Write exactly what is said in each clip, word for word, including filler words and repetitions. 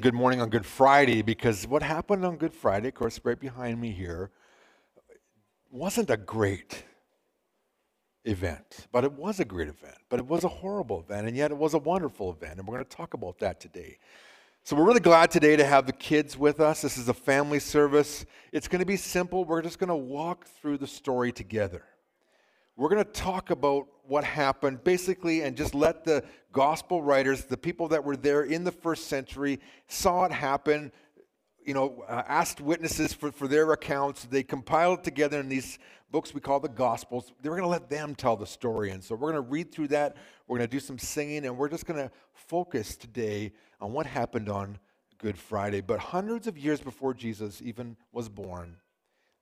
Good morning on Good Friday, because what happened on Good Friday, of course, right behind me here, wasn't a great event, but it was a great event, but it was a horrible event, and yet it was a wonderful event, and we're going to talk about that today. So we're really glad today to have the kids with us. This is a family service. It's going to be simple. We're just going to walk through the story together. We're going to talk about what happened, basically, and just let the gospel writers, the people that were there in the first century, saw it happen, you know, uh, asked witnesses for, for their accounts. They compiled it together in these books we call the Gospels. They were going to let them tell the story. And so we're going to read through that. We're going to do some singing, and we're just going to focus today on what happened on Good Friday. But hundreds of years before Jesus even was born,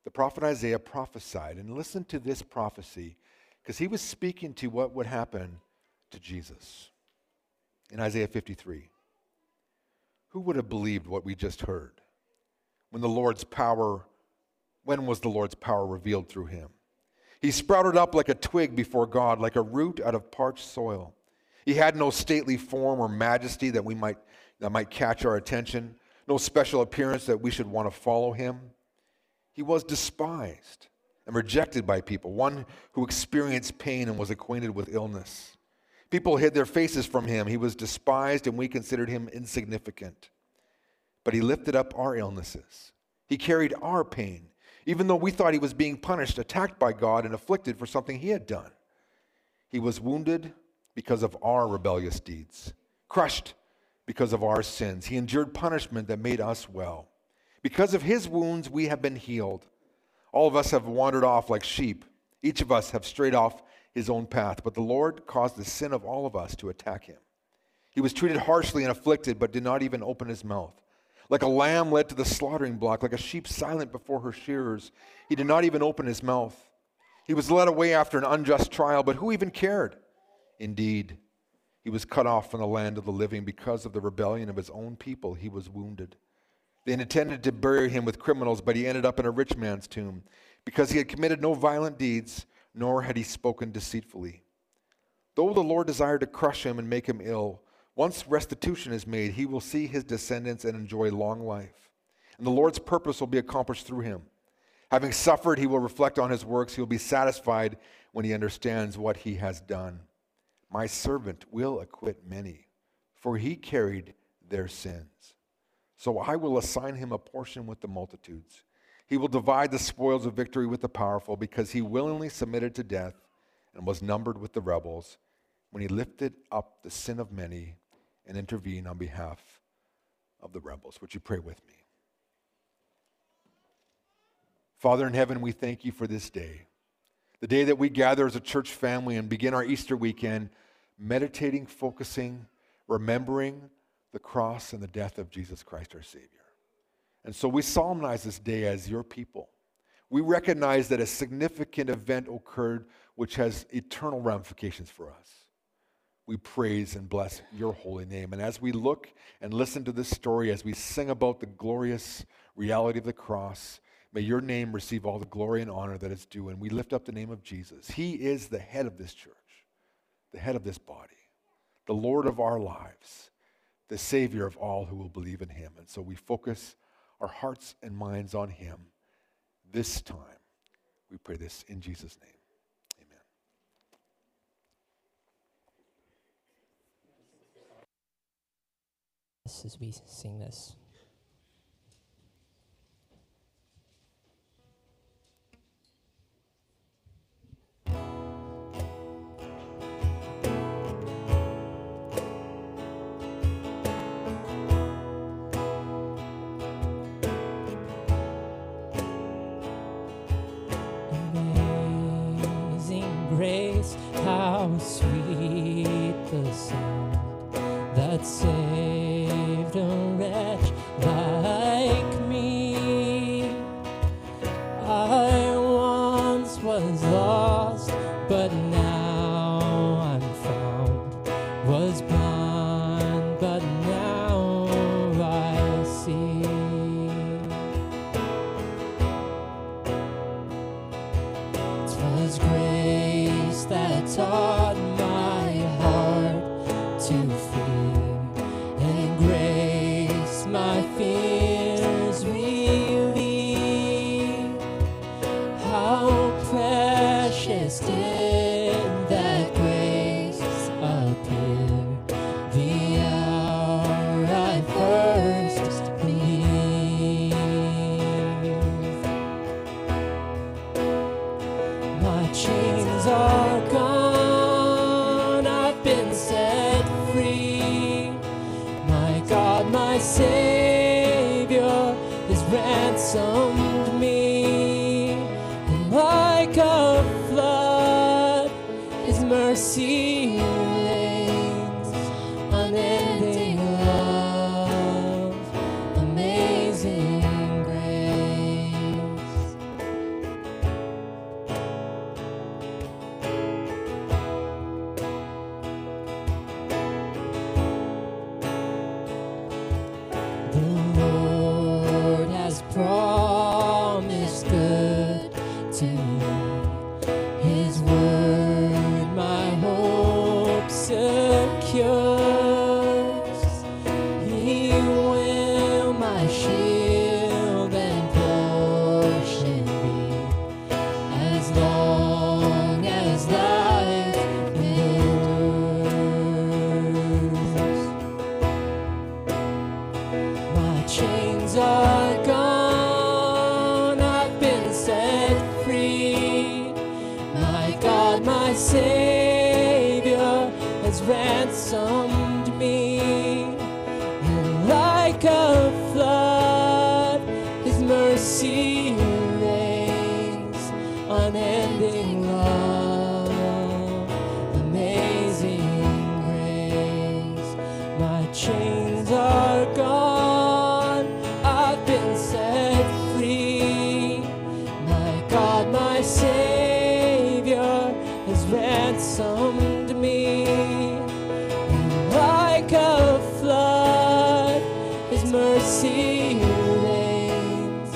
the prophet Isaiah prophesied, and listen to this prophecy, because he was speaking to what would happen to Jesus. In Isaiah fifty-three, who would have believed what we just heard? When the Lord's power, when was the Lord's power revealed through him? He sprouted up like a twig before God, like a root out of parched soil. He had no stately form or majesty that we might that might catch our attention, no special appearance that we should want to follow him. He was despised and rejected by people, one who experienced pain and was acquainted with illness. People hid their faces from him. He was despised, and we considered him insignificant. But he lifted up our illnesses. He carried our pain, even though we thought he was being punished, attacked by God, and afflicted for something he had done. He was wounded because of our rebellious deeds, crushed because of our sins. He endured punishment that made us well. Because of his wounds, we have been healed. All of us have wandered off like sheep. Each of us have strayed off his own path, but the Lord caused the sin of all of us to attack him. He was treated harshly and afflicted, but did not even open his mouth. Like a lamb led to the slaughtering block, like a sheep silent before her shearers, he did not even open his mouth. He was led away after an unjust trial, but who even cared? Indeed, he was cut off from the land of the living because of the rebellion of his own people. He was wounded. They intended to bury him with criminals, but he ended up in a rich man's tomb, because he had committed no violent deeds, nor had he spoken deceitfully. Though the Lord desired to crush him and make him ill, once restitution is made, he will see his descendants and enjoy long life. And the Lord's purpose will be accomplished through him. Having suffered, he will reflect on his works. He will be satisfied when he understands what he has done. My servant will acquit many, for he carried their sins. So I will assign him a portion with the multitudes. He will divide the spoils of victory with the powerful, because he willingly submitted to death and was numbered with the rebels, when he lifted up the sin of many and intervened on behalf of the rebels. Would you pray with me? Father in heaven, we thank you for this day, the day that we gather as a church family and begin our Easter weekend, meditating, focusing, remembering the cross and the death of Jesus Christ, our Savior. And so we solemnize this day as your people. We recognize that a significant event occurred which has eternal ramifications for us. We praise and bless your holy name. And as we look and listen to this story, as we sing about the glorious reality of the cross, may your name receive all the glory and honor that is due. And we lift up the name of Jesus. He is the head of this church, the head of this body, the Lord of our lives, the Savior of all who will believe in him. And so we focus our hearts and minds on him this time. We pray this in Jesus' name. Amen. as we sing this. Amazing grace, how sweet the sound that saved a wretch like me. I once was lost, but now I'm found, was blind, but now I see. Twas grace that taught my heart to fear, my fears relieved. How precious did that grace appear the hour I first believed. My chains are gone, I've been set free. My God, my Savior has ransomed me, and like a flood, His mercy reigns, unending love, amazing grace. The promise good to me, His word my hope secures. He will my shield and portion be, as long as life endures. My chains are gone, my Savior has ransomed me, and like a flood, His mercy reigns, unending love, amazing grace. My chains are gone, I've been set free. My God, my Savior has ransomed me, and like a flood, His mercy reigns,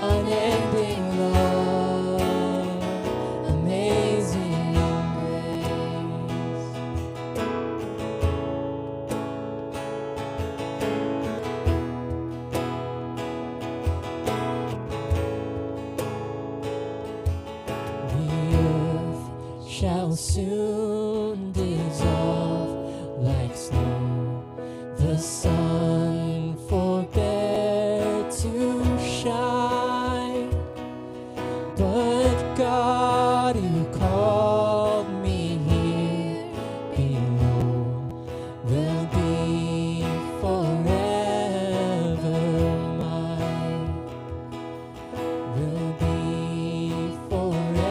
unending love, amazing grace. The earth shall soon dissolve like snow. The sun forbear to shine, but God who called me here below will be forever mine, will be forever.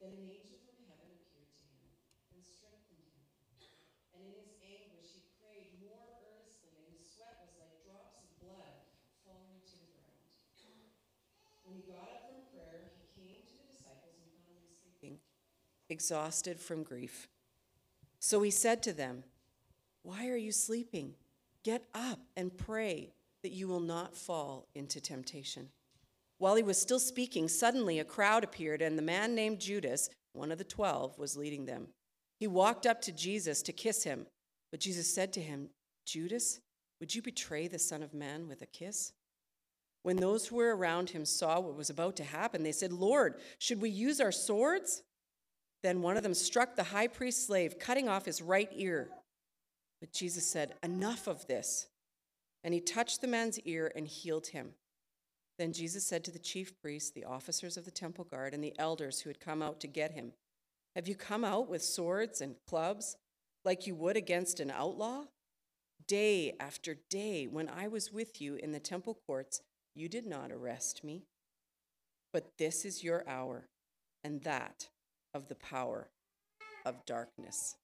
Then an angel from heaven appeared to him and strengthened him. And in his anguish he prayed more earnestly, and his sweat was like drops of blood falling to the ground. When he got up from prayer, he came came to the disciples and found them sleeping, exhausted from grief. So he said to them, "Why are you sleeping? Get up and pray that you will not fall into temptation." While he was still speaking, suddenly a crowd appeared, and the man named Judas, one of the twelve, was leading them. He walked up to Jesus to kiss him, but Jesus said to him, "Judas, would you betray the Son of Man with a kiss?" When those who were around him saw what was about to happen, they said, "Lord, should we use our swords?" Then one of them struck the high priest's slave, cutting off his right ear. But Jesus said, "Enough of this." And he touched the man's ear and healed him. Then Jesus said to the chief priests, the officers of the temple guard, and the elders who had come out to get him, "Have you come out with swords and clubs like you would against an outlaw? Day after day, when I was with you in the temple courts, you did not arrest me. But this is your hour, and that of the power of darkness."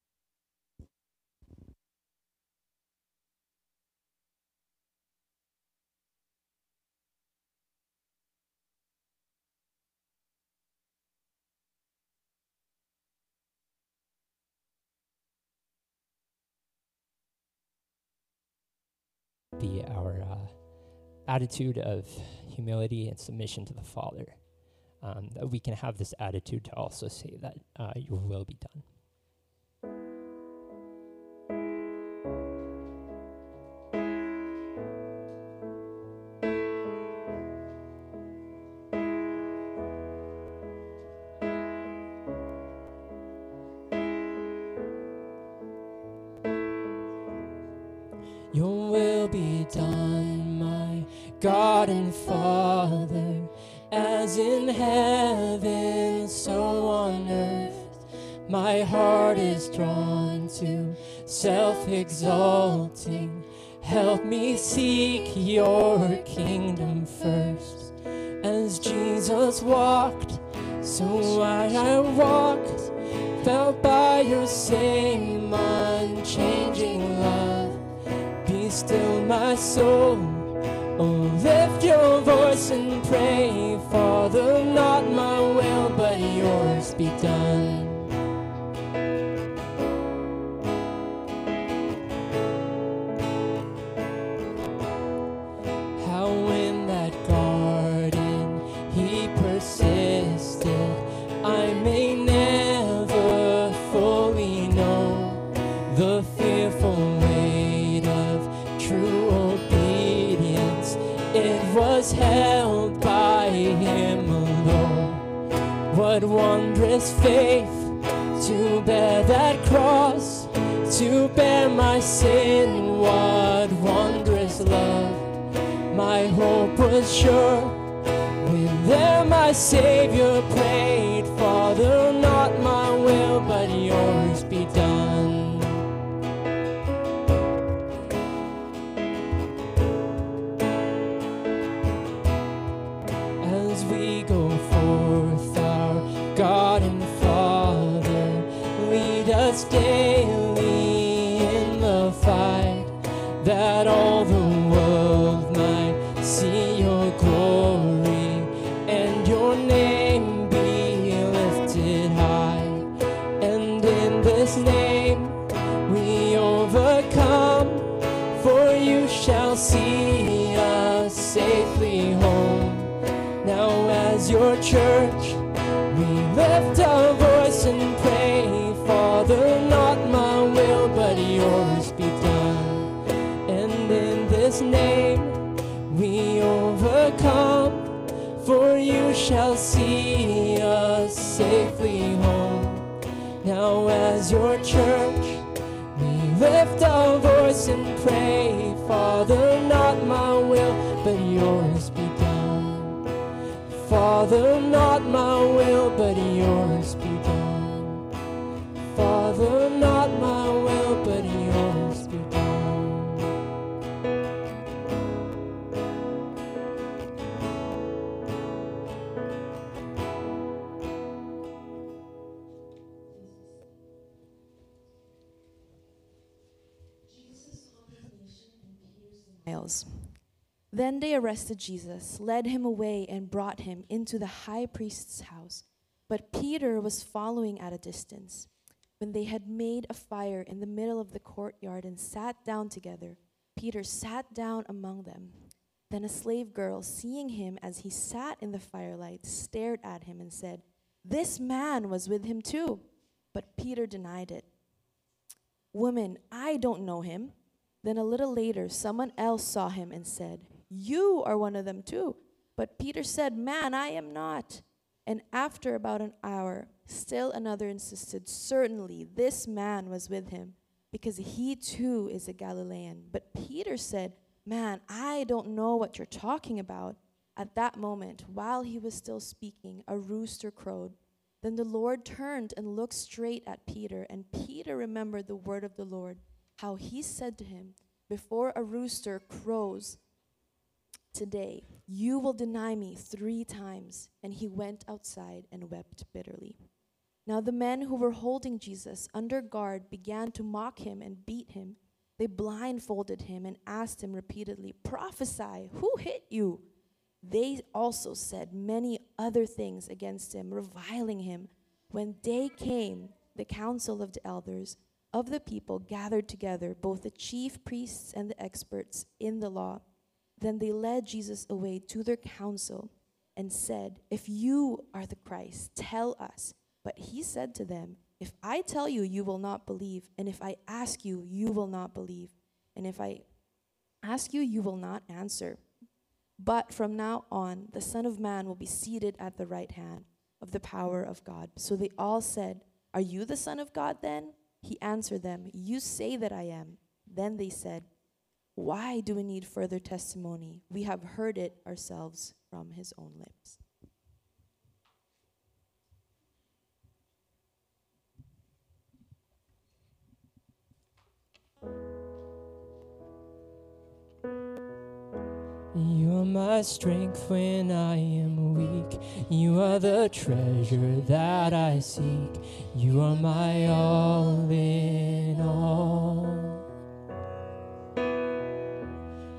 Be our uh, attitude of humility and submission to the Father, um, that we can have this attitude to also say that uh, your will be done. Exalting, help me seek your kingdom first. As Jesus walked, so I walked, felt by your same unchanging love. Be still, my soul. Oh, lift your voice and pray, Father, not my will, but yours be done. Held by him alone. What wondrous faith to bear that cross, to bear my sin. What wondrous love. My hope was sure when there my Savior prayed, Father, not my will but yours be done. Daily in the fight, that all the world might see your glory and your name be lifted high. And in this name we overcome, for you shall see us safely home. Now as your church we lift our voice and pray, Father, not my will, but yours be done. And in this name we overcome, for you shall see us safely home. Now as your church we lift our voice and pray, Father, not my will, but yours be done. Father, not my will, but yours be done. Father, not my will, but yours be done. Jesus' contemplation and Peter's denials. Then they arrested Jesus, led him away, and brought him into the high priest's house. But Peter was following at a distance. When they had made a fire in the middle of the courtyard and sat down together, Peter sat down among them. Then a slave girl, seeing him as he sat in the firelight, stared at him and said, "This man was with him too." But Peter denied it. "Woman, I don't know him." Then a little later, someone else saw him and said, "You are one of them too." But Peter said, "Man, I am not." And after about an hour, still another insisted, "Certainly this man was with him, because he too is a Galilean." But Peter said, "Man, I don't know what you're talking about." At that moment, while he was still speaking, a rooster crowed. Then the Lord turned and looked straight at Peter, and Peter remembered the word of the Lord, how he said to him, "Before a rooster crows today, you will deny me three times." And he went outside and wept bitterly. Now the men who were holding Jesus under guard began to mock him and beat him. They blindfolded him and asked him repeatedly, "Prophesy, who hit you?" They also said many other things against him, reviling him. When day came, the council of the elders of the people gathered together, both the chief priests and the experts in the law. Then they led Jesus away to their council and said, "If you are the Christ, tell us." But he said to them, "If I tell you, you will not believe. And if I ask you, you will not believe. And if I ask you, you will not answer. But from now on, the Son of Man will be seated at the right hand of the power of God." So they all said, "Are you the Son of God then?" He answered them, "You say that I am." Then they said, "Why do we need further testimony? We have heard it ourselves from his own lips." You are my strength when I am weak. You are the treasure that I seek. You are my all in all.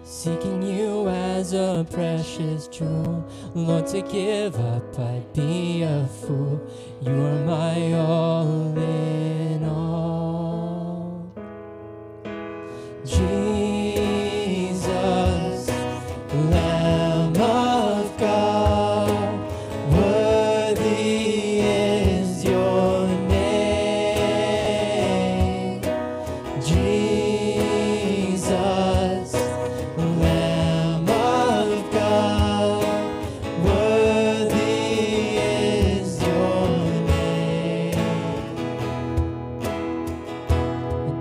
Seeking you as a precious jewel, Lord, to give up I'd be a fool. You are my all in all. Jesus, Lamb of God, worthy is your name. Jesus, Lamb of God, worthy is your name.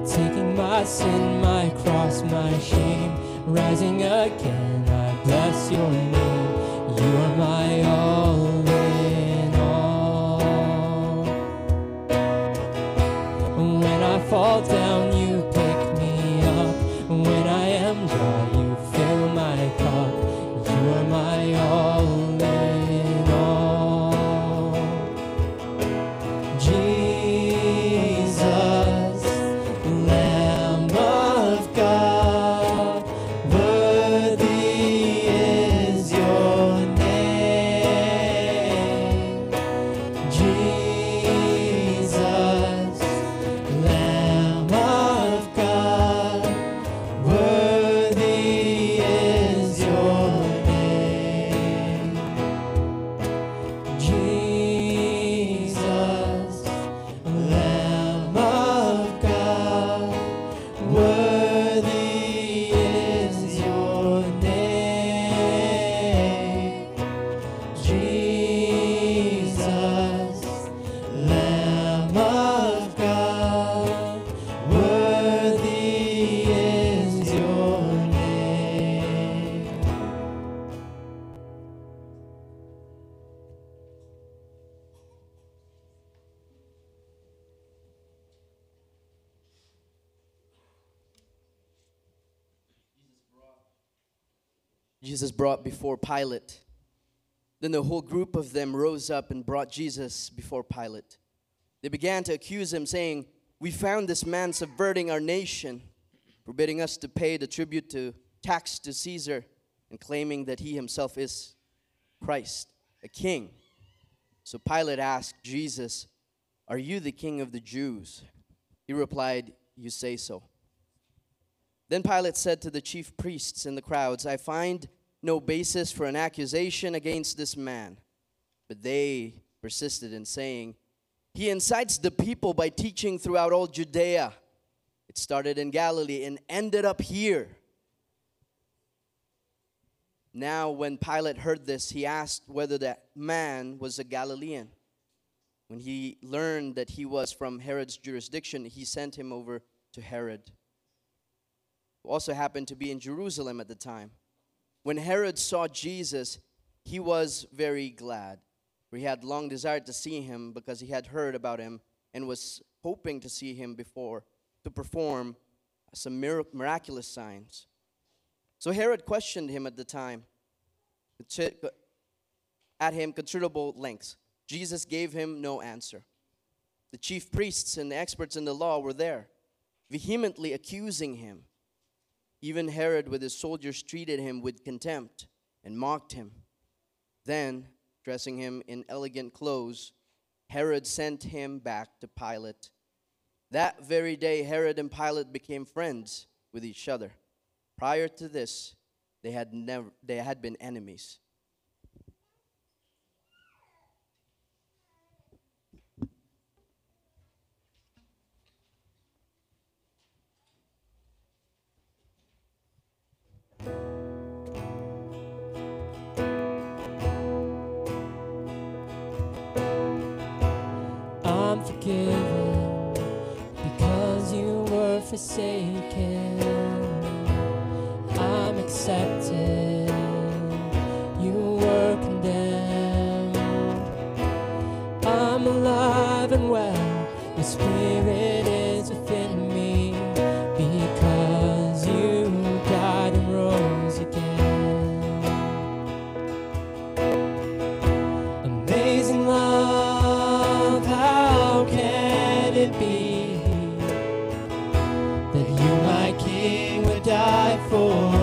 Taking my sin, my cross, my shame, rising again, bless your name. You are my all in all. When I fall down, you pick me up. When I am dry, you fill my cup. You are my all in all. Jesus, Lamb of God, worthy Jesus brought before Pilate. Then the whole group of them rose up and brought Jesus before Pilate. They began to accuse him, saying, "We found this man subverting our nation, forbidding us to pay the tribute to tax to Caesar, and claiming that he himself is Christ, a king. So Pilate asked Jesus, "Are you the king of the Jews?" He replied, "You say so." Then Pilate said to the chief priests and the crowds, "I find no basis for an accusation against this man." But they persisted in saying, "He incites the people by teaching throughout all Judea. It started in Galilee and ended up here." Now when Pilate heard this, he asked whether that man was a Galilean. When he learned that he was from Herod's jurisdiction, he sent him over to Herod, who also happened to be in Jerusalem at the time. When Herod saw Jesus, he was very glad, for he had long desired to see him because he had heard about him and was hoping to see him before to perform some miraculous signs. So Herod questioned him at the time, at him considerable lengths. Jesus gave him no answer. The chief priests and the experts in the law were there, vehemently accusing him. Even Herod with his soldiers treated him with contempt and mocked him. Then, dressing him in elegant clothes, Herod sent him back to Pilate. That very day, Herod and Pilate became friends with each other. Prior to this, they had never, they had been enemies. I'm forgiven because you were forsaken. I'm accepted, you were condemned. I'm alive and well, your spirit is within me because you died and rose again. Amazing love, how can it be that you, my King, would die for?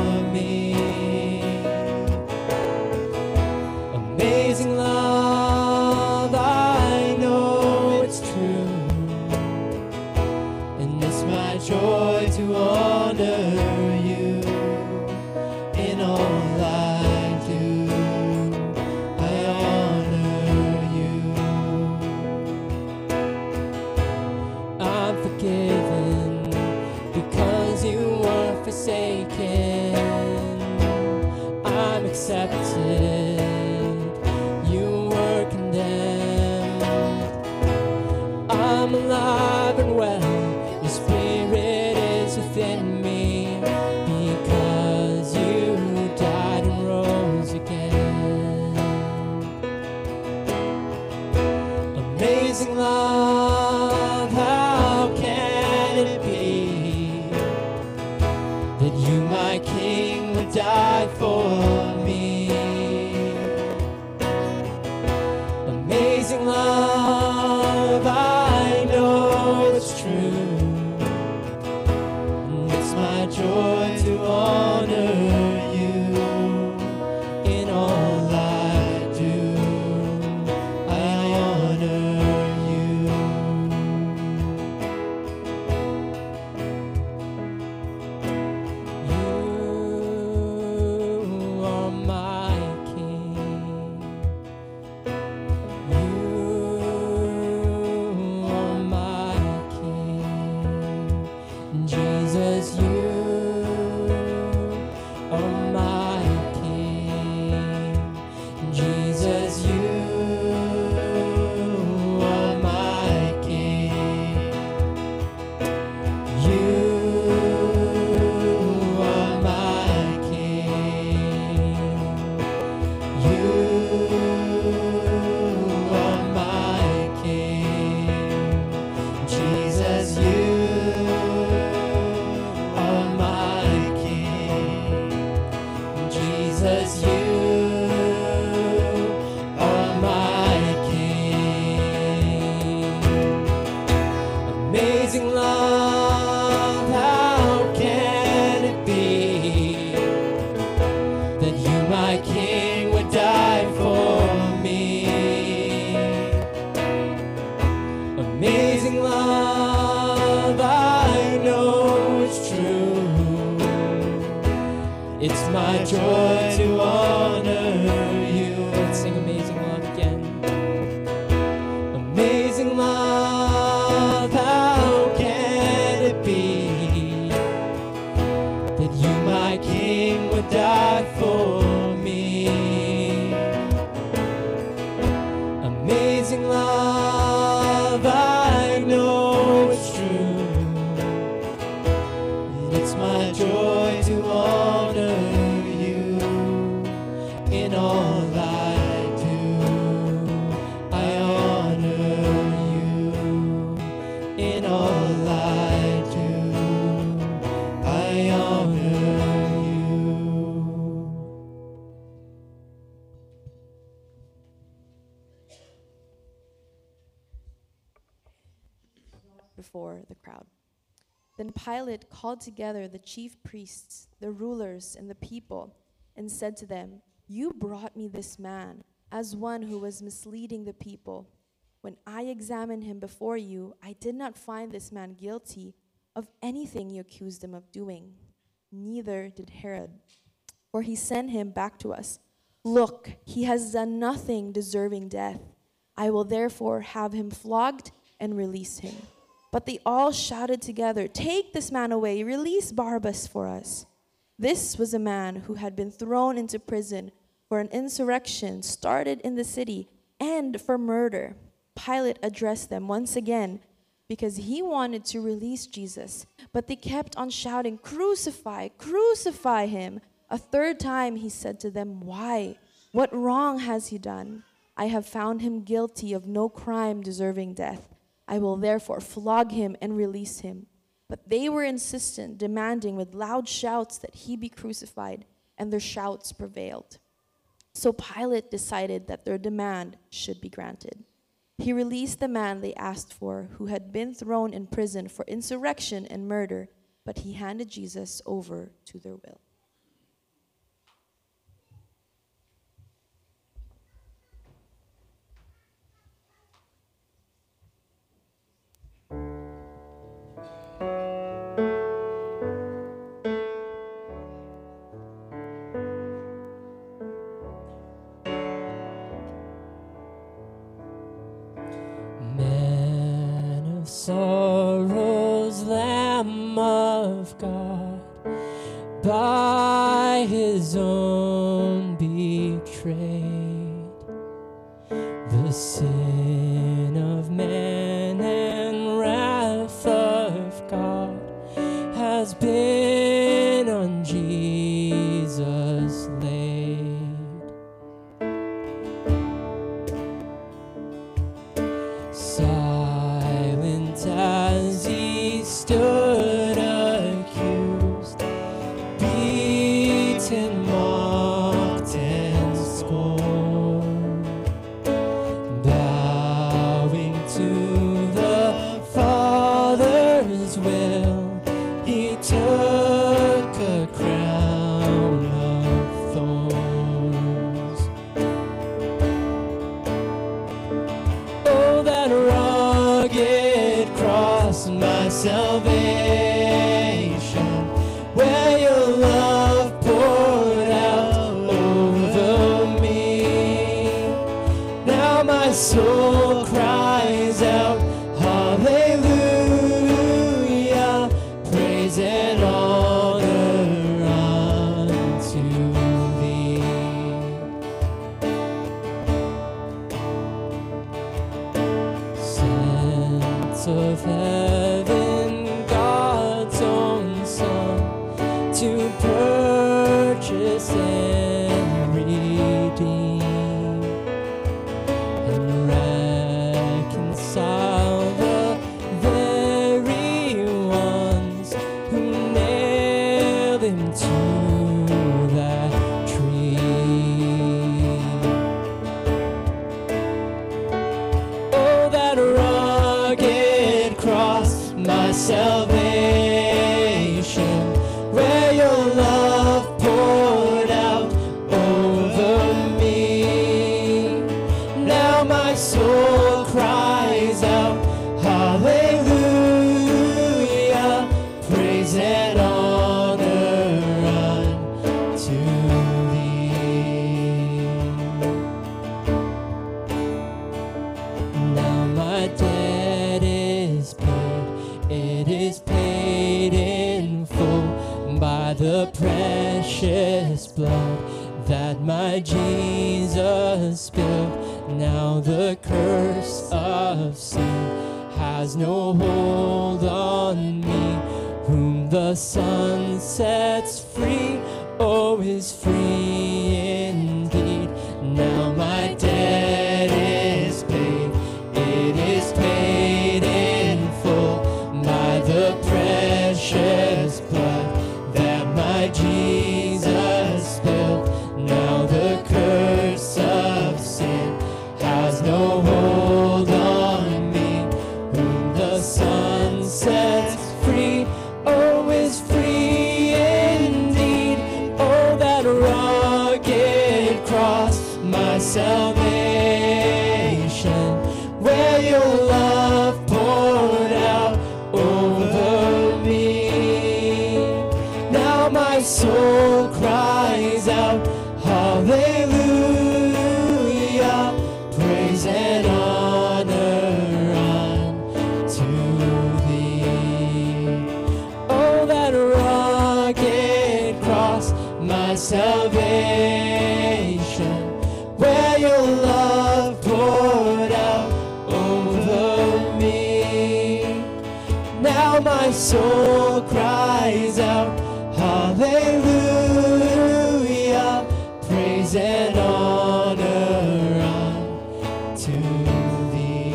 that you, my King, would die for me. Amazing love, I know it's true. It's my joy to honor you. Let's sing Amazing Love again. Amazing love, how can it be that you, my King, would die for me? Amazing love, I know it's true. It's my joy to honor you. In all I do, I honor you. In all I do, I honor you. Before the crowd. Then Pilate called together the chief priests, the rulers, and the people, and said to them, "You brought me this man as one who was misleading the people. When I examined him before you, I did not find this man guilty of anything you accused him of doing. Neither did Herod, for he sent him back to us. Look, he has done nothing deserving death. I will therefore have him flogged and release him." But they all shouted together, "Take this man away, release Barabbas for us." This was a man who had been thrown into prison for an insurrection started in the city and for murder. Pilate addressed them once again because he wanted to release Jesus, but they kept on shouting, "Crucify, crucify him." A third time he said to them, "Why? What wrong has he done? I have found him guilty of no crime deserving death. I will therefore flog him and release him." But they were insistent, demanding with loud shouts that he be crucified, and their shouts prevailed. So Pilate decided that their demand should be granted. He released the man they asked for, who had been thrown in prison for insurrection and murder, but he handed Jesus over to their will. Sorrows, Lamb of God, by his own betrayed, the sin of man and wrath of God has been on Jesus laid. So as he stood accused, beaten, mocked, and scorned, bowing to the Father's will, he took a crown of thorns. Oh, that rugged cross, my salvation, where your love poured out over me. Now my soul cries out, hallelujah, praise and honor unto thee. Sense of heaven, God's own Son, to purchase and redeem, and reconcile the very ones who nailed him to that tree. Oh, that rugged cross, my salvation, where your love poured out blood that my Jesus spilled. Now the curse of sin has no hold on me. Whom the Son sets free, oh, is free indeed. Now my debt is paid, it is paid in full by the precious blood that my Jesus spilled. Now the curse of sin has no hold on me. Whom the Son sets free, oh, is free indeed. Oh, that rugged cross, my salvation, where your love poured out over me. Now my soul cries out, hallelujah, praise and honor unto thee. Oh, that rugged cross, my salvation, where your love poured out over me. Now my soul cries out, hallelujah, praise and honor unto thee.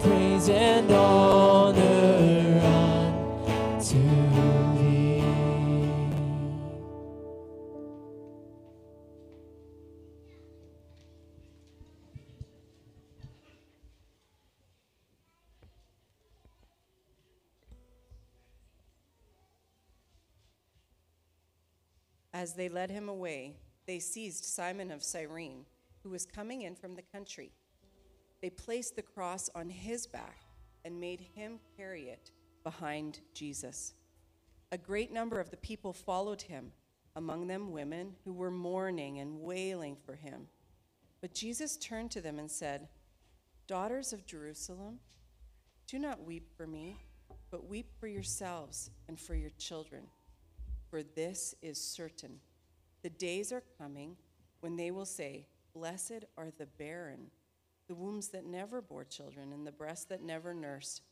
Praise and honor unto thee. As they led him away, they seized Simon of Cyrene, who was coming in from the country. They placed the cross on his back and made him carry it behind Jesus. A great number of the people followed him, among them women who were mourning and wailing for him. But Jesus turned to them and said, "Daughters of Jerusalem, do not weep for me, but weep for yourselves and for your children. For this is certain. The days are coming when they will say, 'Blessed are the barren, the wombs that never bore children, and the breasts that never nursed.'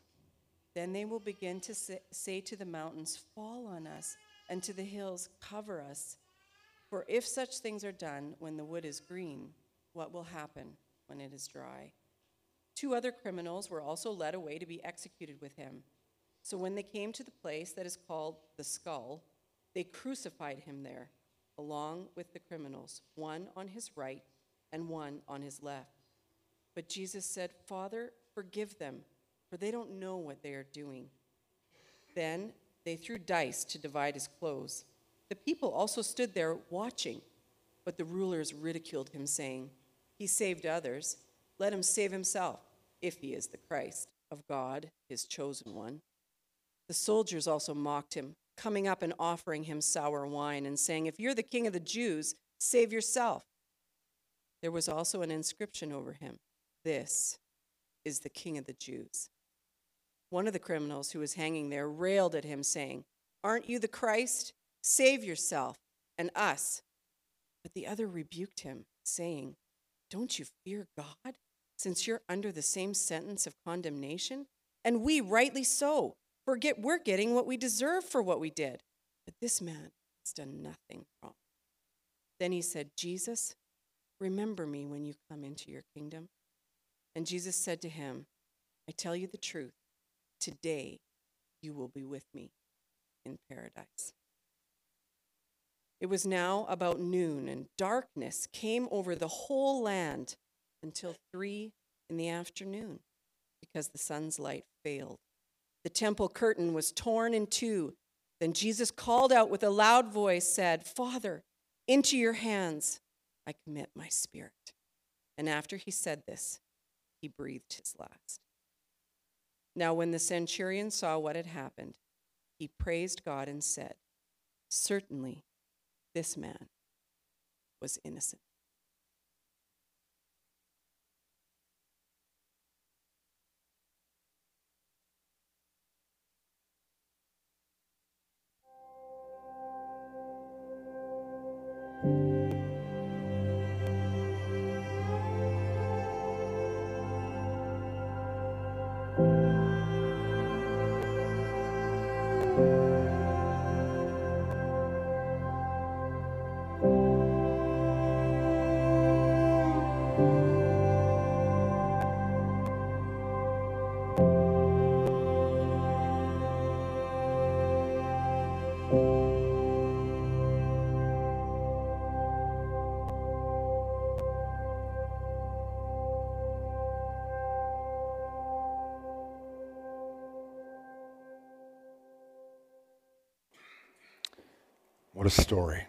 Then they will begin to say to the mountains, 'Fall on us,' and to the hills, 'Cover us.' For if such things are done when the wood is green, what will happen when it is dry?" Two other criminals were also led away to be executed with him. So when they came to the place that is called the Skull, they crucified him there, along with the criminals, one on his right and one on his left. But Jesus said, "Father, forgive them, for they don't know what they are doing." Then they threw dice to divide his clothes. The people also stood there watching, but the rulers ridiculed him, saying, "He saved others. Let him save himself, if he is the Christ of God, his chosen one." The soldiers also mocked him, coming up and offering him sour wine and saying, "If you're the king of the Jews, save yourself." There was also an inscription over him, "This is the King of the Jews." One of the criminals who was hanging there railed at him, saying, "Aren't you the Christ? Save yourself and us." But the other rebuked him, saying, "Don't you fear God, since you're under the same sentence of condemnation? And we rightly so. Forget we're getting what we deserve for what we did. But this man has done nothing wrong." Then he said, "Jesus, remember me when you come into your kingdom." And Jesus said to him, "I tell you the truth, today you will be with me in paradise." It was now about noon, and darkness came over the whole land until three in the afternoon, because the sun's light failed. The temple curtain was torn in two. Then Jesus called out with a loud voice, said, "Father, into your hands I commit my spirit." And after he said this, he breathed his last. Now when the centurion saw what had happened, he praised God and said, "Certainly this man was innocent." What a story.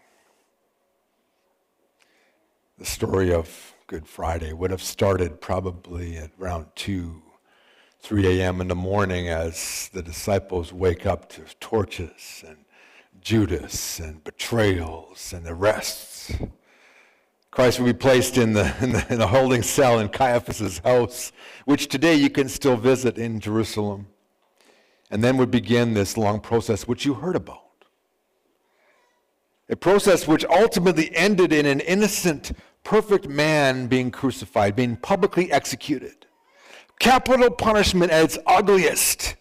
The story of Good Friday would have started probably at around two, three a m in the morning as the disciples wake up to torches and Judas and betrayals and arrests. Christ will be placed in the, in the, in the holding cell in Caiaphas' house, which today you can still visit in Jerusalem. And then would begin this long process which you heard about. A process which ultimately ended in an innocent, perfect man being crucified, being publicly executed. Capital punishment at its ugliest.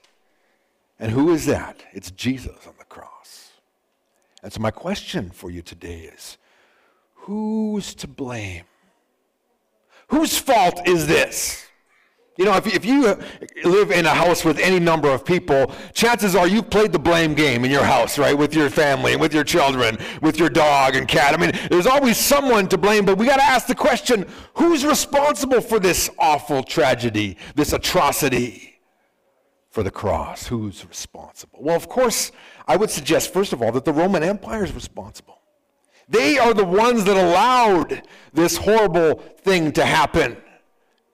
And who is that? It's Jesus on the cross. And so my question for you today is, who's to blame? Whose fault is this? You know, if, if you live in a house with any number of people, chances are you've played the blame game in your house, right? With your family and with your children, with your dog and cat. I mean, there's always someone to blame, but we got to ask the question, who's responsible for this awful tragedy, this atrocity for the cross? Who's responsible? Well, of course, I would suggest, first of all, that the Roman Empire is responsible. They are the ones that allowed this horrible thing to happen.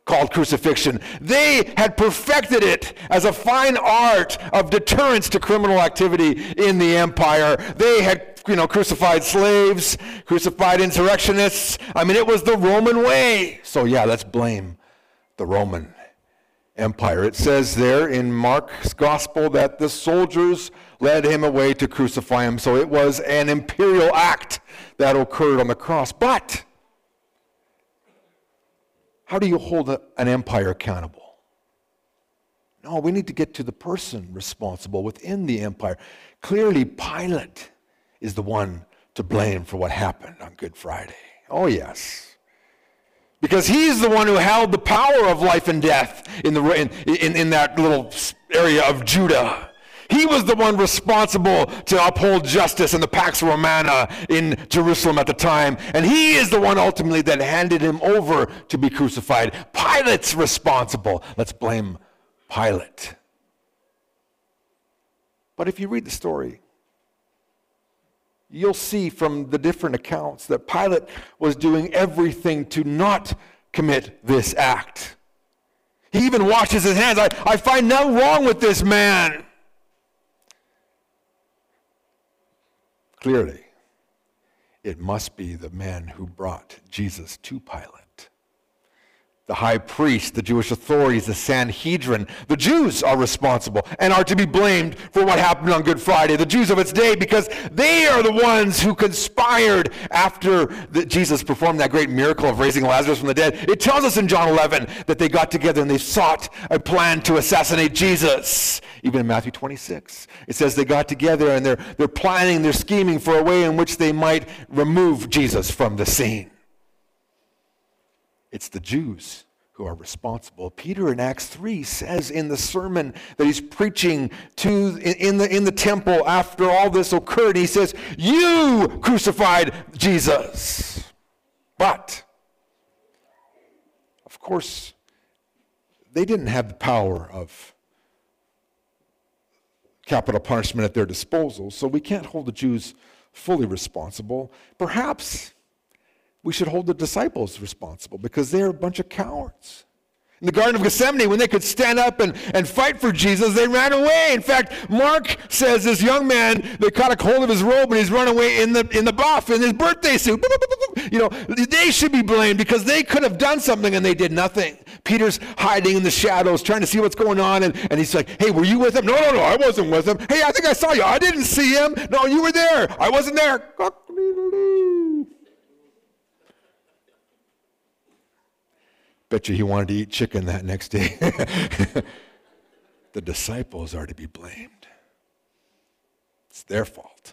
Called crucifixion. They had perfected it as a fine art of deterrence to criminal activity in the empire. They had, you know, crucified slaves, crucified insurrectionists. I mean, it was the Roman way. So yeah, let's blame the Roman Empire. It says there in Mark's gospel that the soldiers led him away to crucify him. So it was an imperial act that occurred on the cross. But how do you hold a, an empire accountable? No, we need to get to the person responsible within the empire. Clearly, Pilate is the one to blame for what happened on Good Friday. Oh, yes. Because he's the one who held the power of life and death in, the, in, in, in that little area of Judah. He was the one responsible to uphold justice in the Pax Romana in Jerusalem at the time. And he is the one ultimately that handed him over to be crucified. Pilate's responsible. Let's blame Pilate. But if you read the story, you'll see from the different accounts that Pilate was doing everything to not commit this act. He even washes his hands. I, I find no wrong with this man. Clearly, it must be the man who brought Jesus to Pilate. The high priest, the Jewish authorities, the Sanhedrin, the Jews are responsible and are to be blamed for what happened on Good Friday, the Jews of its day, because they are the ones who conspired after the, Jesus performed that great miracle of raising Lazarus from the dead. It tells us in John eleven that they got together and they sought a plan to assassinate Jesus. Even in Matthew twenty-six, it says they got together and they're, they're planning, they're scheming for a way in which they might remove Jesus from the scene. It's the Jews who are responsible. Peter in Acts three says in the sermon that he's preaching to in the, in the temple after all this occurred, he says, "You crucified Jesus." But, of course, they didn't have the power of capital punishment at their disposal, so we can't hold the Jews fully responsible. Perhaps we should hold the disciples responsible because they're a bunch of cowards. In the Garden of Gethsemane, when they could stand up and, and fight for Jesus, they ran away. In fact, Mark says this young man, they caught a hold of his robe and he's run away in the, in the buff, in his birthday suit. You know, they should be blamed because they could have done something and they did nothing. Peter's hiding in the shadows, trying to see what's going on, and, and he's like, "Hey, were you with him?" "No, no, no, I wasn't with him." "Hey, I think I saw you." "I didn't see him." "No, you were there." "I wasn't there." Bet you he wanted to eat chicken that next day. The disciples are to be blamed. It's their fault.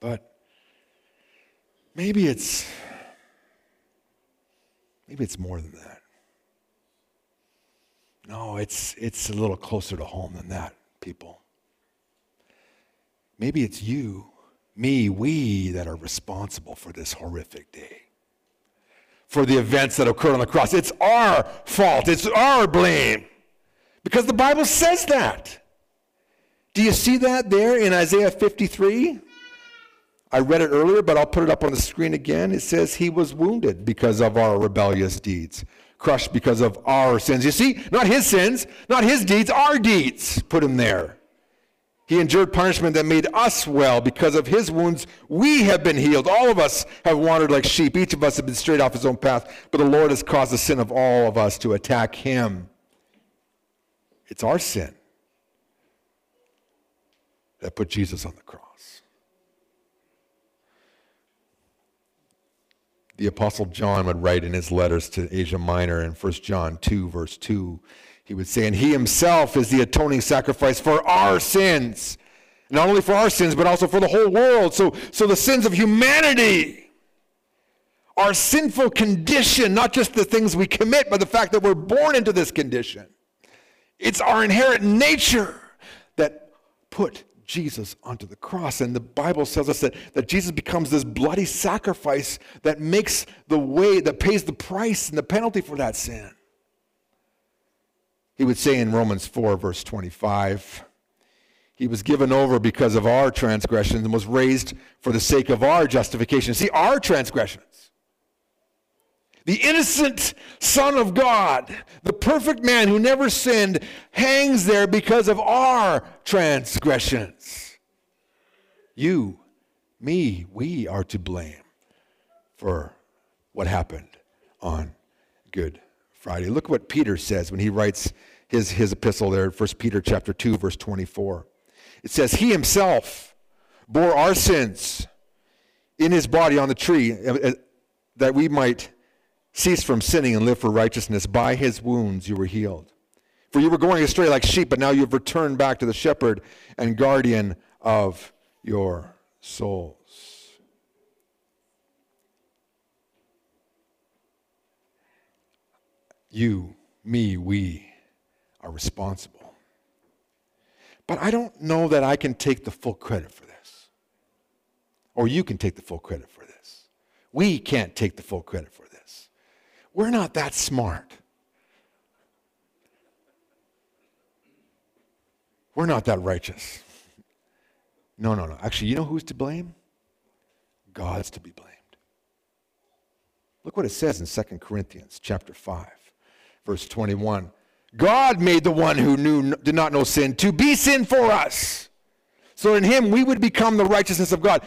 But maybe it's maybe it's more than that. No, it's it's a little closer to home than that, people. Maybe it's you, me, we that are responsible for this horrific day, for the events that occurred on the cross. It's our fault. It's our blame, because the Bible says that. Do you see that there in Isaiah fifty-three? I read it earlier, but I'll put it up on the screen again. It says, he was wounded because of our rebellious deeds, crushed because of our sins. You see, not his sins, not his deeds, our deeds put him there. He endured punishment that made us well. Because of his wounds, we have been healed. All of us have wandered like sheep. Each of us have been strayed off his own path. But the Lord has caused the sin of all of us to attack him. It's our sin that put Jesus on the cross. The Apostle John would write in his letters to Asia Minor in First John two, verse two, he would say, and he himself is the atoning sacrifice for our sins. Not only for our sins, but also for the whole world. So, so the sins of humanity, our sinful condition, not just the things we commit, but the fact that we're born into this condition. It's our inherent nature that put Jesus onto the cross. And the Bible tells us that, that Jesus becomes this bloody sacrifice that makes the way, that pays the price and the penalty for that sin. He would say in Romans four, verse twenty-five, he was given over because of our transgressions and was raised for the sake of our justification. See, our transgressions. The innocent Son of God, the perfect man who never sinned, hangs there because of our transgressions. You, me, we are to blame for what happened on Good Friday. Look what Peter says when he writes his, his epistle there, First Peter chapter two, verse twenty-four. It says, he himself bore our sins in his body on the tree, that we might cease from sinning and live for righteousness. By his wounds you were healed. For you were going astray like sheep, but now you have returned back to the shepherd and guardian of your souls. You, me, we are responsible. But I don't know that I can take the full credit for this. Or you can take the full credit for this. We can't take the full credit for this. We're not that smart. We're not that righteous. No, no, no. Actually, you know who's to blame? God's to be blamed. Look what it says in Second Corinthians chapter five. Verse twenty-one, God made the one who knew did not know sin to be sin for us. So in him we would become the righteousness of God.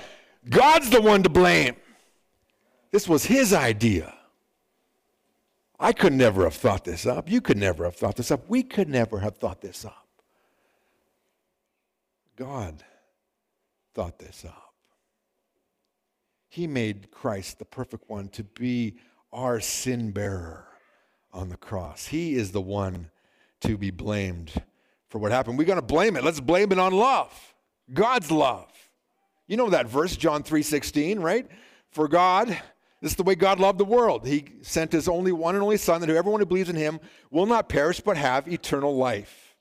God's the one to blame. This was his idea. I could never have thought this up. You could never have thought this up. We could never have thought this up. God thought this up. He made Christ, the perfect one, to be our sin bearer on the cross. He is the one to be blamed for what happened. We're going to blame it. Let's blame it on love. God's love. You know that verse, John three sixteen, right? For God, this is the way God loved the world. He sent his only one and only Son, that everyone who believes in him will not perish but have eternal life.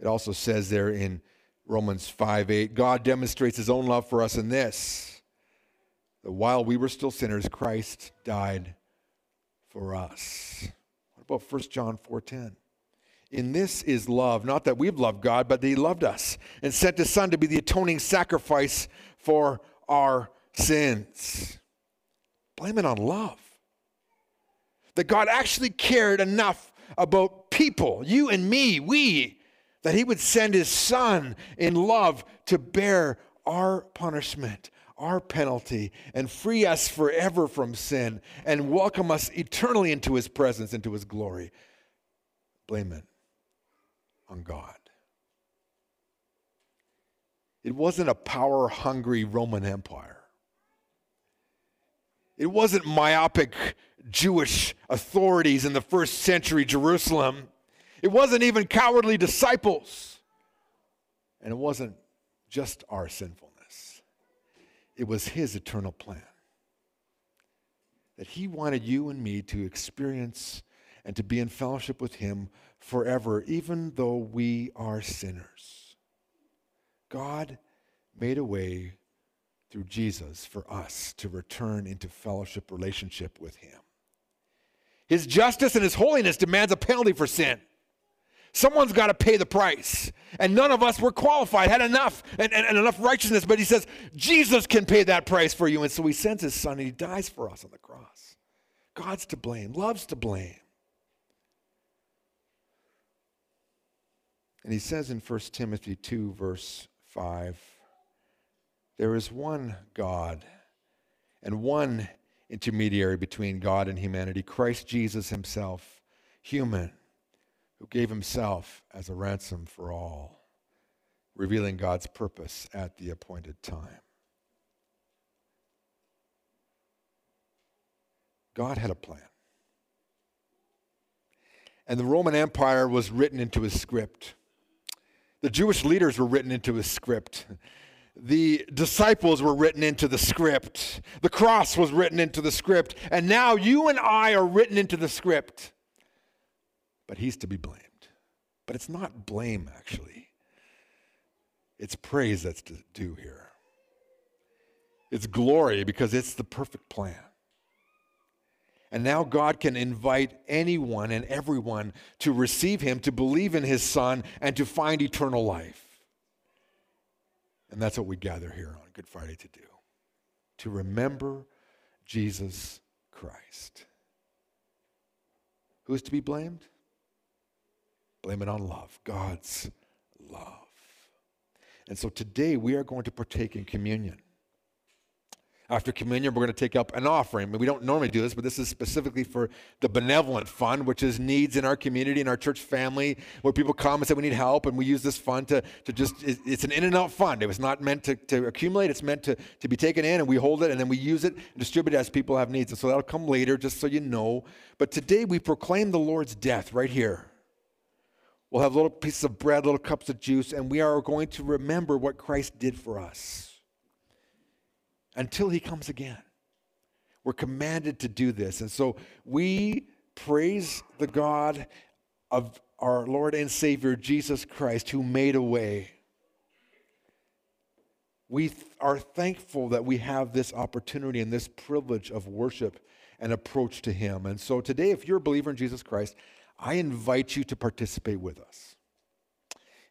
It also says there in Romans five eight, God demonstrates his own love for us in this, that while we were still sinners, Christ died for us. What about First John four ten? In this is love, not that we've loved God, but that he loved us and sent his Son to be the atoning sacrifice for our sins. Blame it on love. That God actually cared enough about people, you and me, we, that he would send his Son in love to bear our punishment, our penalty, and free us forever from sin and welcome us eternally into his presence, into his glory. Blame it on God. It wasn't a power-hungry Roman Empire. It wasn't myopic Jewish authorities in the first century Jerusalem. It wasn't even cowardly disciples. And it wasn't just our sinfulness. It was his eternal plan. That he wanted you and me to experience and to be in fellowship with him forever, even though we are sinners. God made a way through Jesus for us to return into fellowship relationship with him. His justice and his holiness demands a penalty for sin. Someone's got to pay the price. And none of us were qualified, had enough, and, and, and enough righteousness. But he says, Jesus can pay that price for you. And so he sends his son and he dies for us on the cross. God's to blame, love's to blame. And he says in First Timothy two, verse five, there is one God and one intermediary between God and humanity, Christ Jesus himself, human, who gave himself as a ransom for all, revealing God's purpose at the appointed time. God had a plan. And the Roman Empire was written into his script. The Jewish leaders were written into his script. The disciples were written into the script. The cross was written into the script. And now you and I are written into the script. But he's to be blamed. But it's not blame, actually. It's praise that's to do here. It's glory because it's the perfect plan. And now God can invite anyone and everyone to receive him, to believe in his son, and to find eternal life. And that's what we gather here on Good Friday to do, to remember Jesus Christ. Who is to be blamed? Blame it on love, God's love. And so today we are going to partake in communion. After communion, we're going to take up an offering. We don't normally do this, but this is specifically for the benevolent fund, which is needs in our community, in our church family, where people come and say we need help, and we use this fund to, to just, it's an in and out fund. It was not meant to, to accumulate. It's meant to, to be taken in, and we hold it, and then we use it and distribute it as people have needs. And so that'll come later, just so you know. But today we proclaim the Lord's death right here. We'll have little pieces of bread, little cups of juice, and we are going to remember what Christ did for us until he comes again. We're commanded to do this. And so we praise the God of our Lord and Savior, Jesus Christ, who made a way. We th- are thankful that we have this opportunity and this privilege of worship and approach to him. And so today, if you're a believer in Jesus Christ, I invite you to participate with us.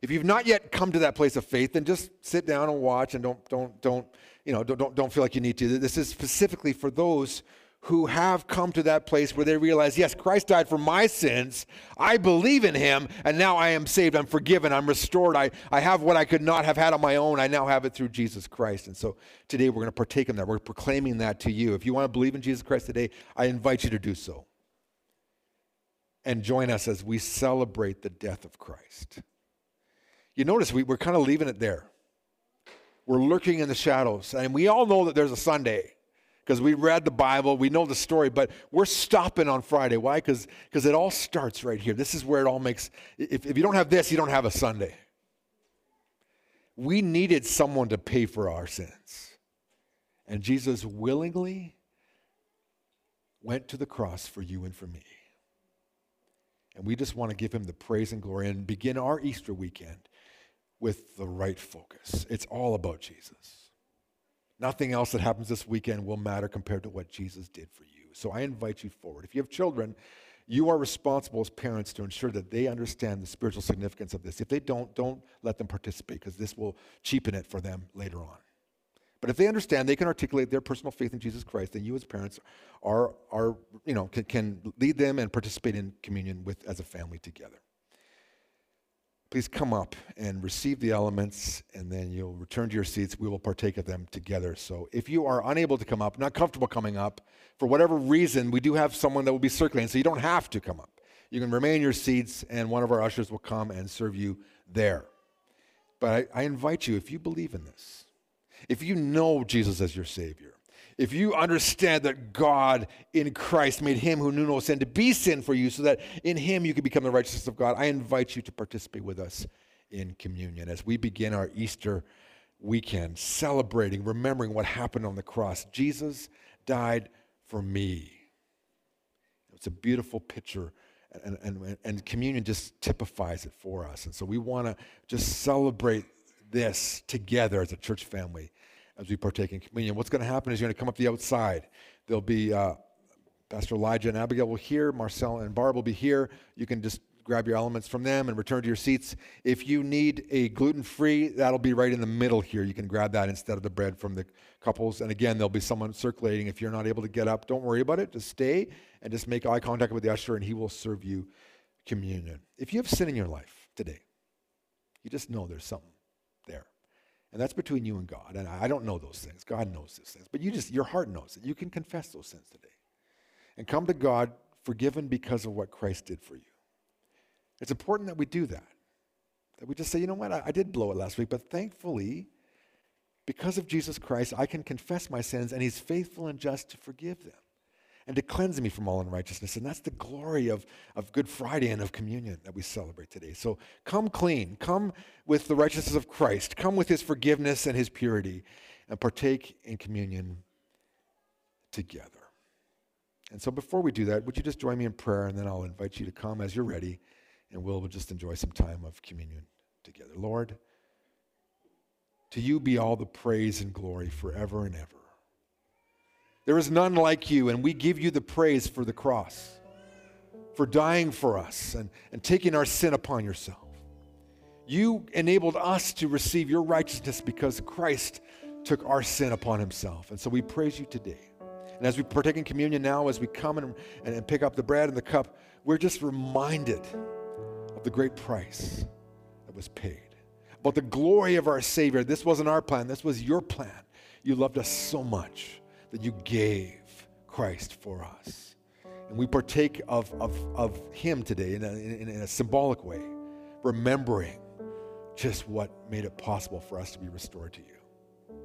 If you've not yet come to that place of faith, then just sit down and watch, and don't, don't, don't, you know, don't, don't feel like you need to. This is specifically for those who have come to that place where they realize, yes, Christ died for my sins. I believe in him, and now I am saved. I'm forgiven. I'm restored. I, I have what I could not have had on my own. I now have it through Jesus Christ. And so today we're going to partake in that. We're proclaiming that to you. If you want to believe in Jesus Christ today, I invite you to do so. And join us as we celebrate the death of Christ. You notice we, we're kind of leaving it there. We're lurking in the shadows. And we all know that there's a Sunday because we read the Bible. We know the story. But we're stopping on Friday. Why? Because because it all starts right here. This is where it all makes sense. If, if you don't have this, you don't have a Sunday. We needed someone to pay for our sins. And Jesus willingly went to the cross for you and for me. And we just want to give him the praise and glory and begin our Easter weekend with the right focus. It's all about Jesus. Nothing else that happens this weekend will matter compared to what Jesus did for you. So I invite you forward. If you have children, you are responsible as parents to ensure that they understand the spiritual significance of this. If they don't, don't let them participate because this will cheapen it for them later on. But if they understand, they can articulate their personal faith in Jesus Christ, then you as parents are, are you know, can, can lead them and participate in communion with as a family together. Please come up and receive the elements, and then you'll return to your seats. We will partake of them together. So if you are unable to come up, not comfortable coming up, for whatever reason, we do have someone that will be circulating, so you don't have to come up. You can remain in your seats, and one of our ushers will come and serve you there. But I, I invite you, if you believe in this, if you know Jesus as your Savior, If you understand that God in Christ made him who knew no sin to be sin for you so that in him you could become the righteousness of God, I invite you to participate with us in communion as we begin our Easter weekend, celebrating, remembering what happened on the cross. Jesus died for me. It's a beautiful picture, and, and, and communion just typifies it for us. And so we want to just celebrate this together as a church family as we partake in communion. What's going to happen is you're going to come up the outside. There'll be uh, Pastor Elijah and Abigail will here. Marcel and Barb will be here. You can just grab your elements from them and return to your seats. If you need a gluten-free, that'll be right in the middle here. You can grab that instead of the bread from the couples. And again, there'll be someone circulating. If you're not able to get up, don't worry about it. Just stay and just make eye contact with the usher, and he will serve you communion. If you have sin in your life today, you just know there's something there. And that's between you and God. And I don't know those things. God knows those things. But you just, your heart knows it. You can confess those sins today and come to God forgiven because of what Christ did for you. It's important that we do that, that we just say, you know what, I, I did blow it last week, but thankfully, because of Jesus Christ, I can confess my sins, and he's faithful and just to forgive them and to cleanse me from all unrighteousness. And that's the glory of, of Good Friday and of communion that we celebrate today. So come clean, come with the righteousness of Christ, come with his forgiveness and his purity, and partake in communion together. And so before we do that, would you just join me in prayer, and then I'll invite you to come as you're ready. And we'll just enjoy some time of communion together. Lord, to you be all the praise and glory forever and ever. There is none like you, and we give you the praise for the cross, for dying for us and, and taking our sin upon yourself. You enabled us to receive your righteousness because Christ took our sin upon himself. And so we praise you today. And as we partake in communion now, as we come and, and, and pick up the bread and the cup, we're just reminded of the great price that was paid, about the glory of our Savior. This wasn't our plan. This was your plan. You loved us so much that you gave Christ for us. And we partake of, of, of him today in a, in, in a symbolic way, remembering just what made it possible for us to be restored to you.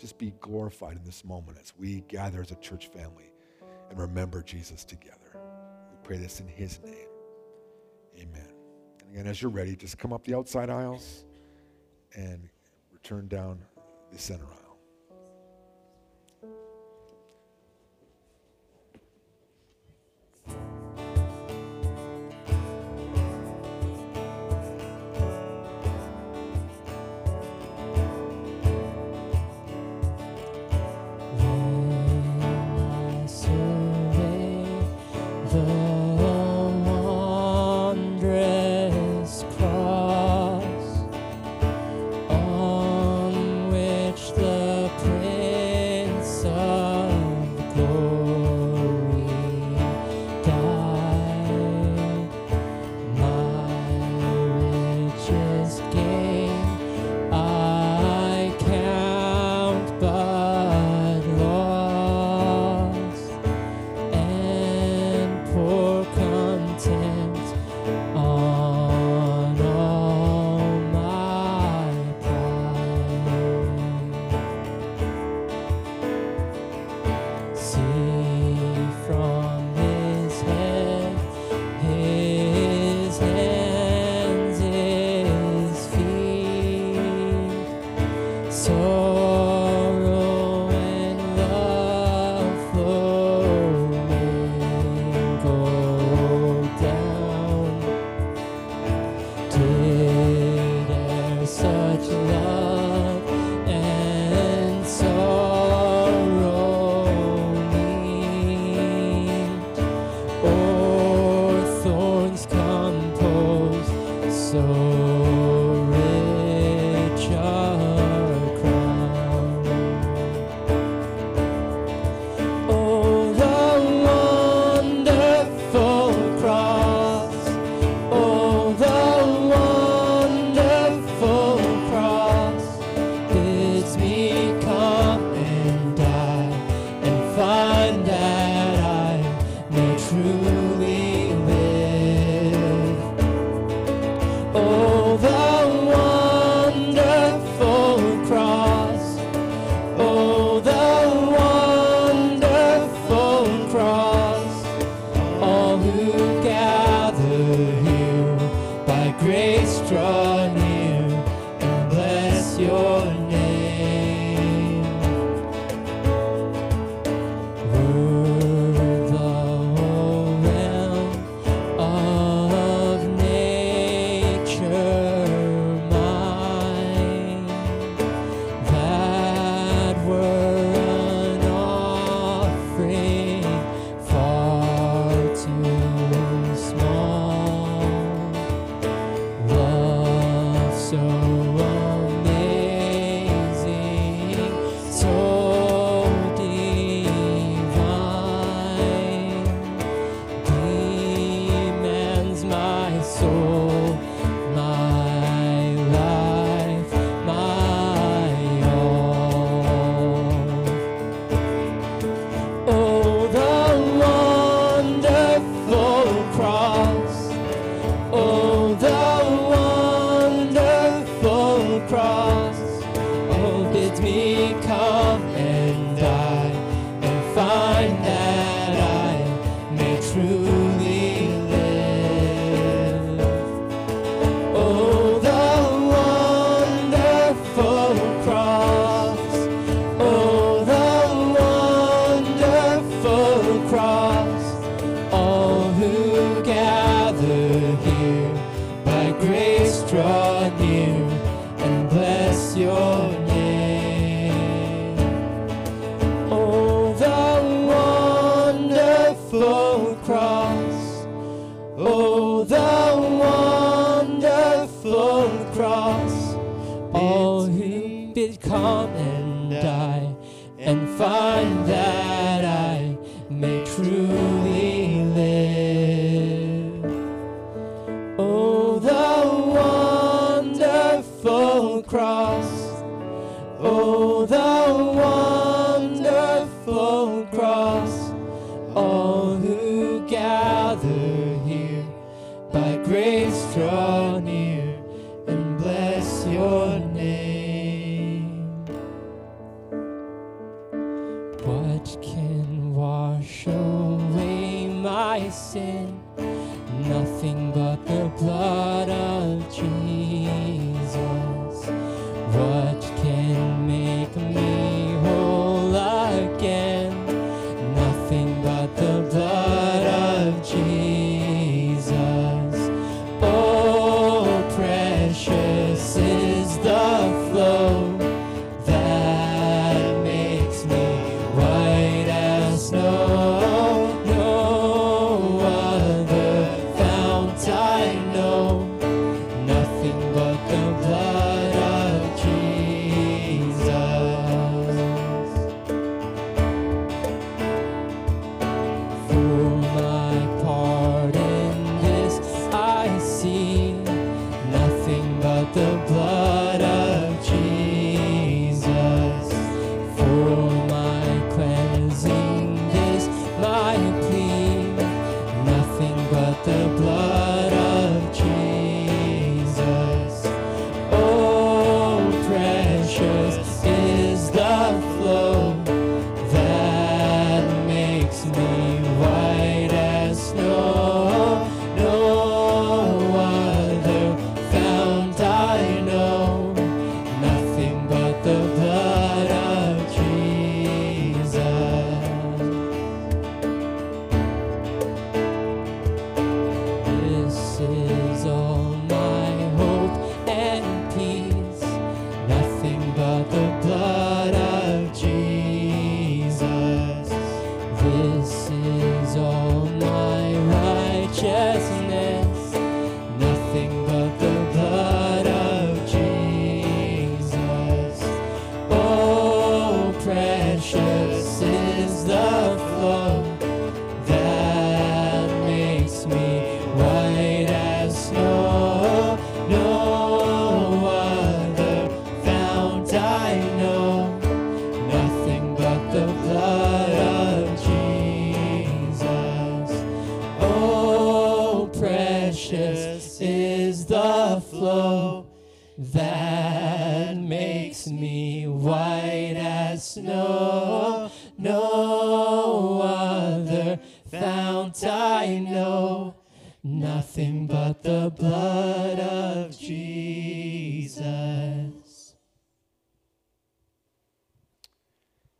Just be glorified in this moment as we gather as a church family and remember Jesus together. We pray this in his name. Amen. Again, as you're ready, just come up the outside aisles and return down the center aisle. Love.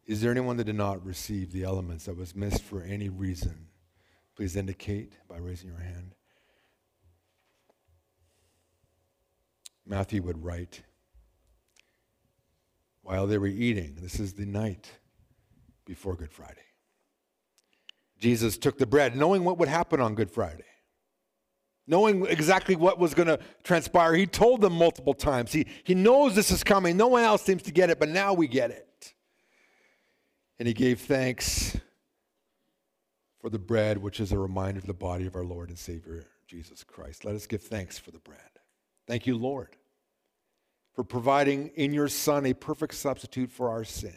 Is there anyone that did not receive the elements, that was missed for any reason? Please indicate by raising your hand. Matthew would write, while they were eating, this is the night before Good Friday, Jesus took the bread, knowing what would happen on Good Friday, knowing exactly what was going to transpire. He told them multiple times. He, he knows this is coming. No one else seems to get it, but now we get it. And he gave thanks for the bread, which is a reminder of the body of our Lord and Savior, Jesus Christ. Let us give thanks for the bread. Thank you, Lord, for providing in your Son a perfect substitute for our sin.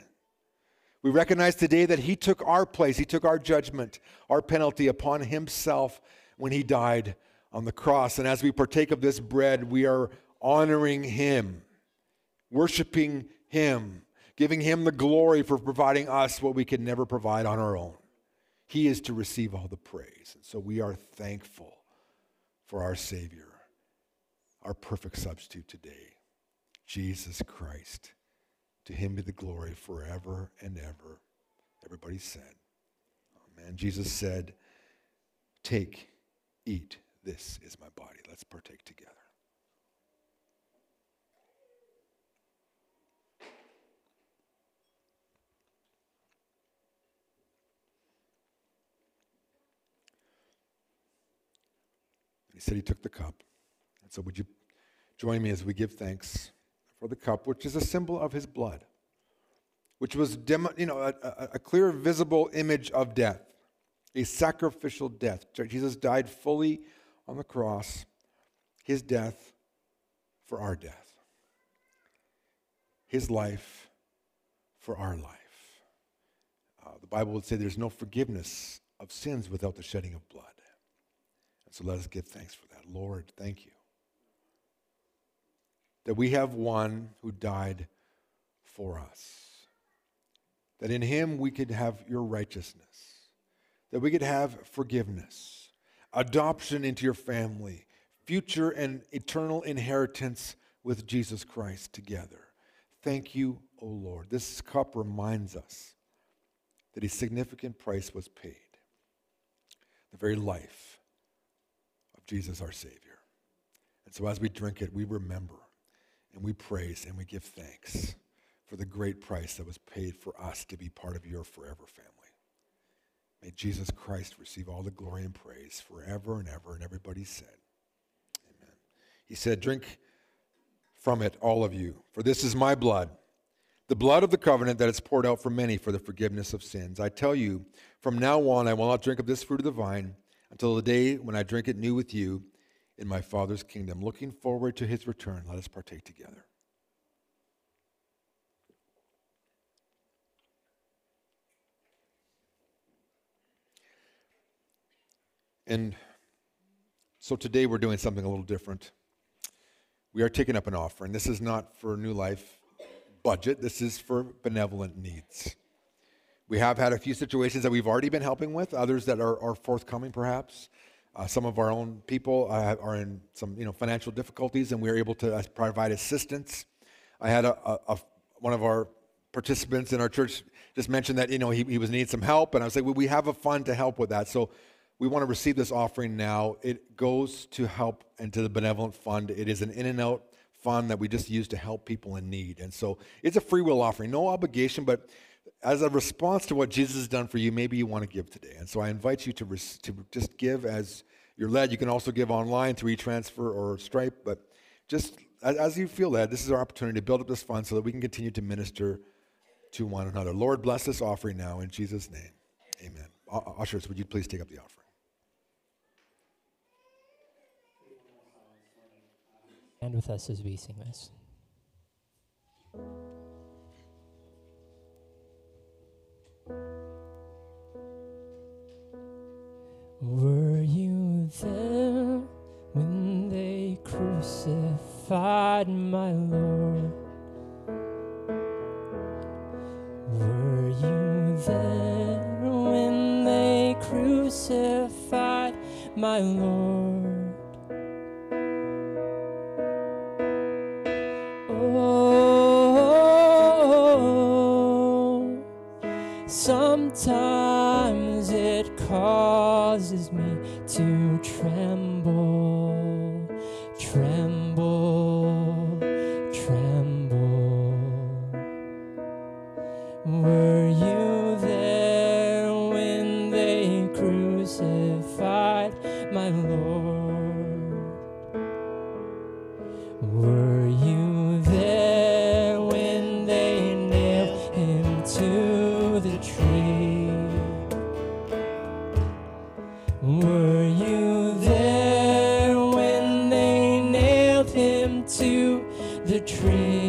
We recognize today that he took our place, he took our judgment, our penalty upon himself when he died on the cross. And as we partake of this bread, we are honoring him, worshiping him, giving him the glory for providing us what we could never provide on our own. He is to receive all the praise. And so we are thankful for our Savior, our perfect substitute today, Jesus Christ. To him be the glory forever and ever. Everybody said, amen. Jesus said, take, eat, this is my body. Let's partake together. He said he took the cup. And so would you join me as we give thanks for the cup, which is a symbol of his blood, which was demo, you know, a, a, a clear, visible image of death, a sacrificial death. Jesus died fully on the cross, his death for our death, his life for our life. Uh, the Bible would say there's no forgiveness of sins without the shedding of blood. And so let us give thanks for that. Lord, thank you that we have one who died for us, that in him we could have your righteousness, that we could have forgiveness, adoption into your family, future and eternal inheritance with Jesus Christ together. Thank you, O Lord. This cup reminds us that a significant price was paid, the very life of Jesus our Savior. And so as we drink it, we remember and we praise and we give thanks for the great price that was paid for us to be part of your forever family. May Jesus Christ receive all the glory and praise forever and ever. And everybody said, amen. He said, drink from it, all of you, for this is my blood, the blood of the covenant that is poured out for many for the forgiveness of sins. I tell you, from now on, I will not drink of this fruit of the vine until the day when I drink it new with you in my Father's kingdom. Looking forward to his return, let us partake together. And so today we're doing something a little different. We are taking up an offering. This is not for New Life budget. This is for benevolent needs. We have had a few situations that we've already been helping with, others that are, are forthcoming perhaps. Uh, some of our own people uh, are in some you know, financial difficulties, and we are able to provide assistance. I had a, a, a, one of our participants in our church just mentioned that you know he, he was needing some help, and I was like, well, we have a fund to help with that. So we want to receive this offering now. It goes to help and to the Benevolent Fund. It is an in-and-out fund that we just use to help people in need. And so it's a free will offering, no obligation, but as a response to what Jesus has done for you, maybe you want to give today. And so I invite you to, res- to just give as you're led. You can also give online through e-transfer or Stripe, but just as, as you feel led, this is our opportunity to build up this fund so that we can continue to minister to one another. Lord, bless this offering now in Jesus' name. Amen. U- ushers, would you please take up the offering? Stand with us as we sing this. Were you there when they crucified my Lord? Were you there when they crucified my Lord? Oh, sometimes it causes me to tremble, tremble, tremble. Were you there when they crucified my Lord? Were you there when they nailed him to the tree? Were you there when they nailed him to the tree?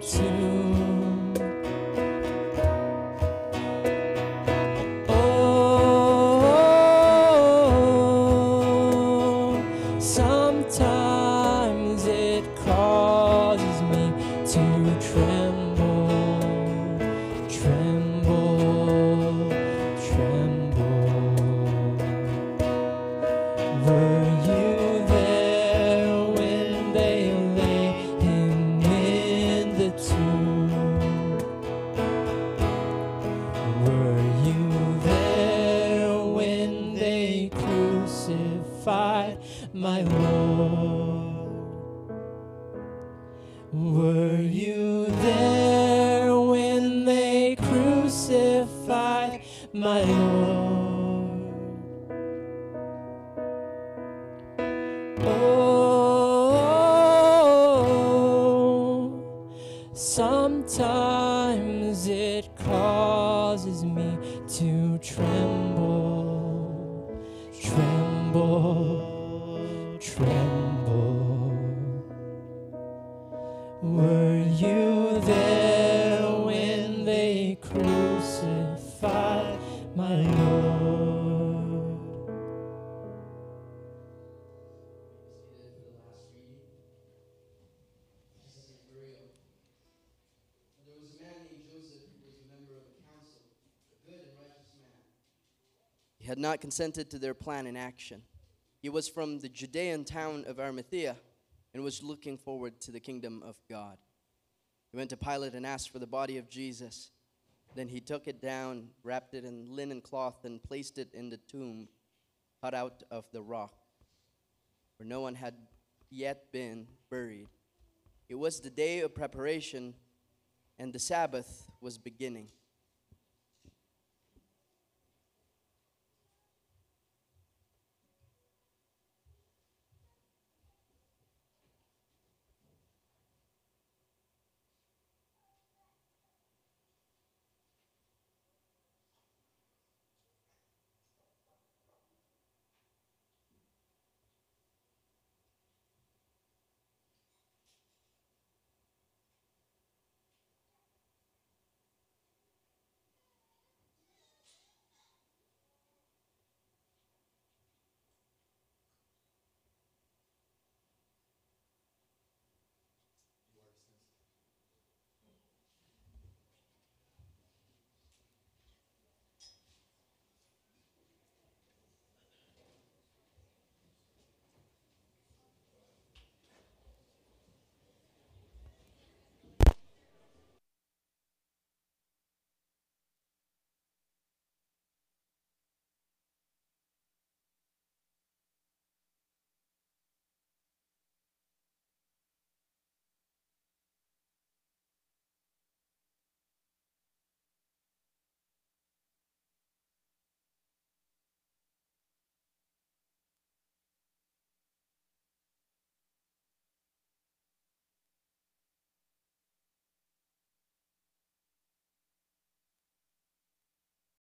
tomb. Oh, sometimes it causes me to tremble, tremble, tremble. Were you my Lord? Were you there when they crucified my Lord? Oh, sometimes it causes me to tremble, tremble, tremble. Were you there when they crucified my Lord? This is real. There was a man named Joseph who was a member of the council, a good and righteous man. He had not consented to their plan in action. He was from the Judean town of Arimathea and was looking forward to the kingdom of God. He went to Pilate and asked for the body of Jesus. Then he took it down, wrapped it in linen cloth, and placed it in the tomb cut out of the rock, where no one had yet been buried. It was the day of preparation, and the Sabbath was beginning.